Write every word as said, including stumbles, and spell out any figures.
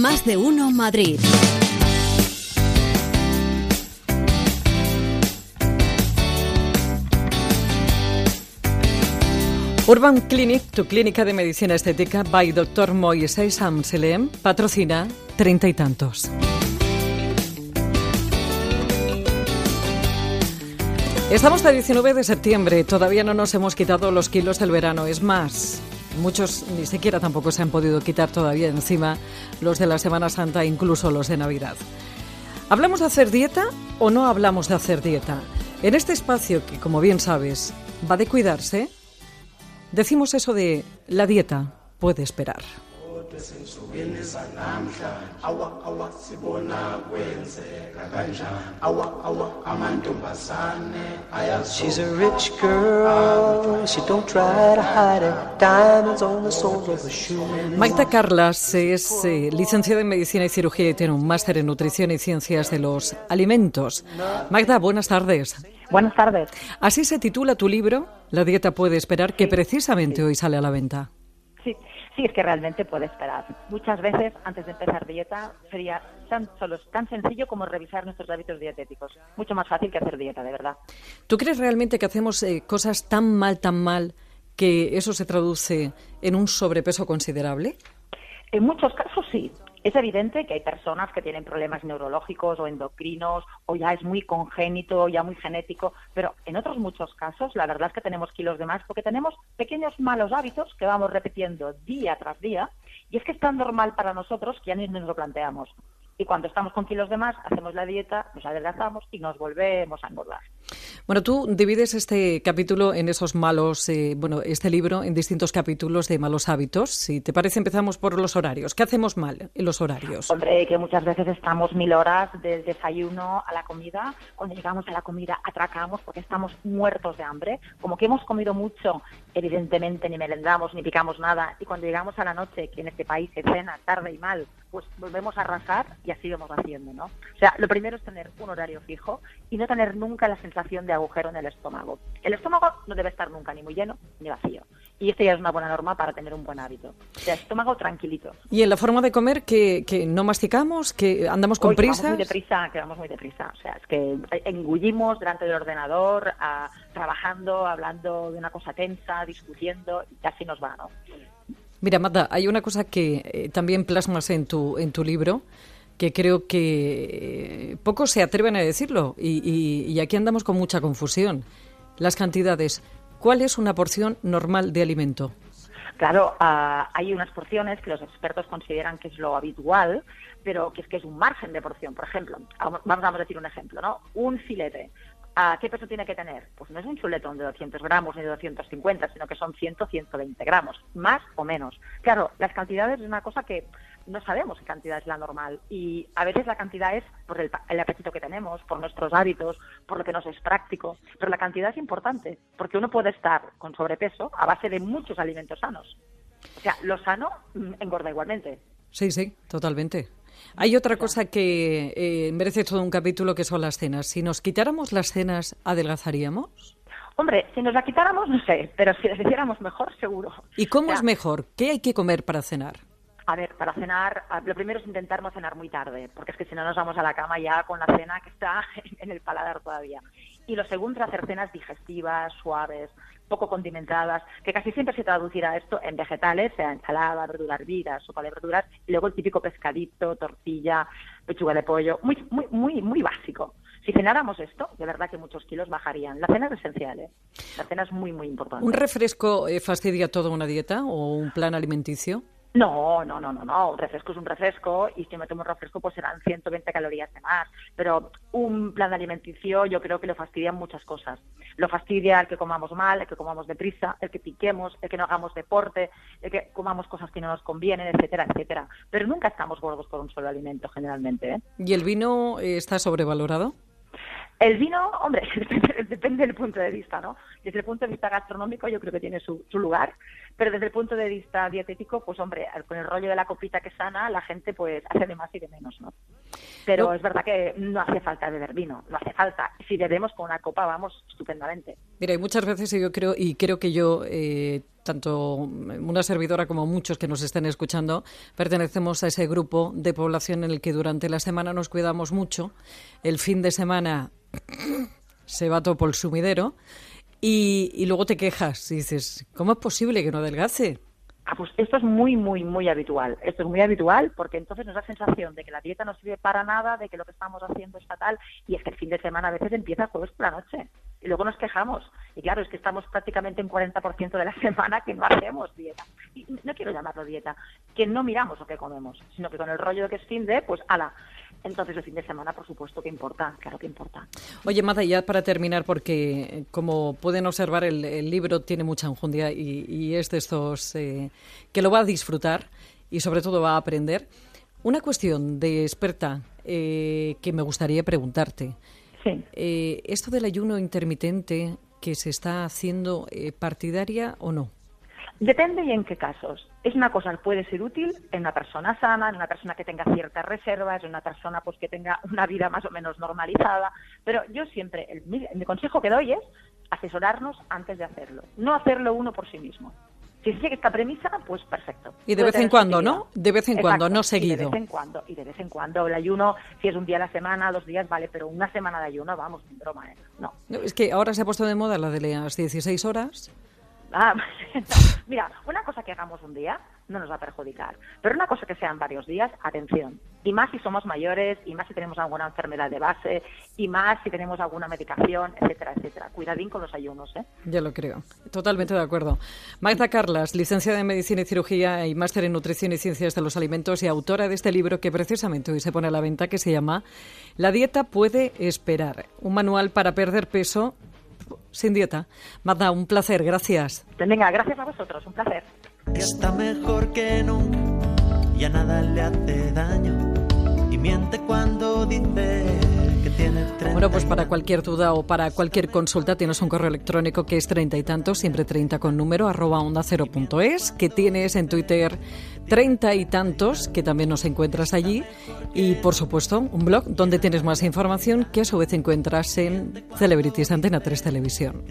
Más de uno Madrid. Urban Clinic, tu clínica de medicina estética, by doctor Moisés Amselem, patrocina Treinta y Tantos. Estamos a diecinueve de septiembre, todavía no nos hemos quitado los kilos del verano, es más, muchos ni siquiera tampoco se han podido quitar todavía encima los de la Semana Santa, incluso los de Navidad. ¿Hablamos de hacer dieta o no hablamos de hacer dieta? En este espacio que, como bien sabes, va de cuidarse, decimos eso de la dieta puede esperar. She's a rich girl, she don't try to hide it. Diamonds on the sole of her shoe. Magda Carlas es eh, licenciada en Medicina y Cirugía y tiene un máster en Nutrición y Ciencias de los Alimentos. Magda, buenas tardes. Buenas tardes. Así se titula tu libro, La dieta puede esperar, que precisamente hoy sale a la venta. Sí. Sí, es que realmente puede esperar. Muchas veces, antes de empezar dieta, sería tan solo tan sencillo como revisar nuestros hábitos dietéticos. Mucho más fácil que hacer dieta, de verdad. ¿Tú crees realmente que hacemos eh, cosas tan mal, tan mal, que eso se traduce en un sobrepeso considerable? En muchos casos sí. Es evidente que hay personas que tienen problemas neurológicos o endocrinos, o ya es muy congénito, ya muy genético, pero en otros muchos casos la verdad es que tenemos kilos de más porque tenemos pequeños malos hábitos que vamos repitiendo día tras día, y es que es tan normal para nosotros que ya ni nos lo planteamos. Y cuando estamos con kilos de más, hacemos la dieta, nos adelgazamos y nos volvemos a engordar. Bueno, tú divides este capítulo en esos malos, eh, bueno, este libro en distintos capítulos de malos hábitos. Si te parece, empezamos por los horarios. ¿Qué hacemos mal en los horarios? Hombre, que muchas veces estamos mil horas del desayuno a la comida. Cuando llegamos a la comida, atracamos porque estamos muertos de hambre. Como que hemos comido mucho, evidentemente ni merendamos ni picamos nada. Y cuando llegamos a la noche, que en este país se cena tarde y mal, pues volvemos a arrasar y así vamos haciendo, ¿no? O sea, lo primero es tener un horario fijo y no tener nunca la sensación de agujero en el estómago. El estómago no debe estar nunca ni muy lleno ni vacío. Y esta ya es una buena norma para tener un buen hábito. O sea, estómago tranquilito. ¿Y en la forma de comer que, que no masticamos, que andamos con prisas? Que vamos muy deprisa, que vamos muy deprisa. O sea, es que engullimos delante del ordenador, a, trabajando, hablando de una cosa tensa, discutiendo, y así nos va, ¿no? Mira, Magda, hay una cosa que eh, también plasmas en tu en tu libro que creo que eh, pocos se atreven a decirlo y, y, y aquí andamos con mucha confusión. Las cantidades. ¿Cuál es una porción normal de alimento? Claro, uh, hay unas porciones que los expertos consideran que es lo habitual, pero que es que es un margen de porción. Por ejemplo, vamos, vamos a decir un ejemplo, ¿no? Un filete. ¿A qué peso tiene que tener? Pues no es un chuletón de doscientos gramos ni de doscientos cincuenta, sino que son cien, ciento veinte gramos, más o menos. Claro, las cantidades es una cosa que no sabemos qué cantidad es la normal y a veces la cantidad es por el, el apetito que tenemos, por nuestros hábitos, por lo que nos es práctico, pero la cantidad es importante porque uno puede estar con sobrepeso a base de muchos alimentos sanos. O sea, lo sano engorda igualmente. Sí, sí, totalmente. Hay otra cosa que eh, merece todo un capítulo, que son las cenas. Si nos quitáramos las cenas, ¿adelgazaríamos? Hombre, si nos la quitáramos, no sé, pero si las hiciéramos mejor, seguro. ¿Y cómo o sea, es mejor? ¿Qué hay que comer para cenar? A ver, para cenar, lo primero es intentar no cenar muy tarde, porque es que si no nos vamos a la cama ya con la cena que está en el paladar todavía. Y lo segundo es hacer cenas digestivas, suaves, poco condimentadas, que casi siempre se traducirá esto en vegetales, sea ensalada, verdura hervida, sopa de verduras, y luego el típico pescadito, tortilla, pechuga de pollo, muy muy muy muy básico. Si cenáramos esto, de verdad que muchos kilos bajarían. La cena es esencial, ¿eh? La cena es muy muy importante. ¿Un refresco eh, fastidia toda una dieta o un plan alimenticio? No, no, no, no, no. Un refresco es un refresco y si me tomo un refresco pues serán ciento veinte calorías de más. Pero un plan alimenticio yo creo que lo fastidian muchas cosas. Lo fastidia el que comamos mal, el que comamos deprisa, el que piquemos, el que no hagamos deporte, el que comamos cosas que no nos convienen, etcétera, etcétera. Pero nunca estamos gordos con un solo alimento generalmente, ¿eh? ¿Y el vino está sobrevalorado? El vino, hombre, depende del punto de vista, ¿no? Desde el punto de vista gastronómico yo creo que tiene su, su lugar, pero desde el punto de vista dietético, pues hombre, con el rollo de la copita que sana, la gente pues hace de más y de menos, ¿no? Pero no, es verdad que no hace falta beber vino, no hace falta. Si bebemos con una copa vamos estupendamente. Mira, y muchas veces yo creo, y creo que yo eh, tanto una servidora como muchos que nos estén escuchando, pertenecemos a ese grupo de población en el que durante la semana nos cuidamos mucho, el fin de semana se va todo por el sumidero y, y luego te quejas y dices, ¿cómo es posible que no adelgace? Ah, pues esto es muy, muy, muy habitual. Esto es muy habitual porque entonces nos da sensación de que la dieta no sirve para nada, de que lo que estamos haciendo es fatal, y es que el fin de semana a veces empieza jueves por la noche y luego nos quejamos. Y claro, es que estamos prácticamente un cuarenta por ciento de la semana que no hacemos dieta. Y no quiero llamarlo dieta, que no miramos lo que comemos, sino que con el rollo de que es fin de, pues ala. Entonces el fin de semana, por supuesto, que importa, claro que importa. Oye, Magda, ya para terminar, porque como pueden observar, el, el libro tiene mucha enjundia y, y es de estos eh, que lo va a disfrutar y sobre todo va a aprender. Una cuestión de experta eh, que me gustaría preguntarte. Sí. Eh, ¿esto del ayuno intermitente que se está haciendo eh, partidaria o no? Depende y en qué casos. Es una cosa que puede ser útil en una persona sana, en una persona que tenga ciertas reservas, en una persona pues que tenga una vida más o menos normalizada, pero yo siempre, el, mi, mi consejo que doy es asesorarnos antes de hacerlo, no hacerlo uno por sí mismo. Si sigue esta premisa, pues perfecto. Y de vez en cuando, ¿no? De vez en cuando, no seguido. Y de vez en cuando, y de vez en cuando. El ayuno, si es un día a la semana, dos días, vale, pero una semana de ayuno, vamos, sin broma, ¿eh? No. No, es que ahora se ha puesto de moda la de las dieciséis horas... Ah, mira, una cosa que hagamos un día no nos va a perjudicar, pero una cosa que sean varios días, atención, y más si somos mayores, y más si tenemos alguna enfermedad de base, y más si tenemos alguna medicación, etcétera, etcétera. Cuidadín con los ayunos, ¿eh? Ya lo creo, totalmente de acuerdo. Magda Carlas, licenciada en Medicina y Cirugía y máster en Nutrición y Ciencias de los Alimentos y autora de este libro que precisamente hoy se pone a la venta, que se llama La dieta puede esperar, un manual para perder peso sin dieta. Magda, un placer, gracias. Venga, gracias a vosotros, un placer. Está mejor que nunca, ya nada le hace daño y miente cuando dice que tiene treinta. Bueno, pues para cualquier duda o para cualquier consulta tienes un correo electrónico que es treinta y tantos, siempre treinta con número, arroba onda cero punto es, que tienes en Twitter treinta y tantos, que también nos encuentras allí, y por supuesto un blog donde tienes más información que a su vez encuentras en Celebrities Antena tres Televisión.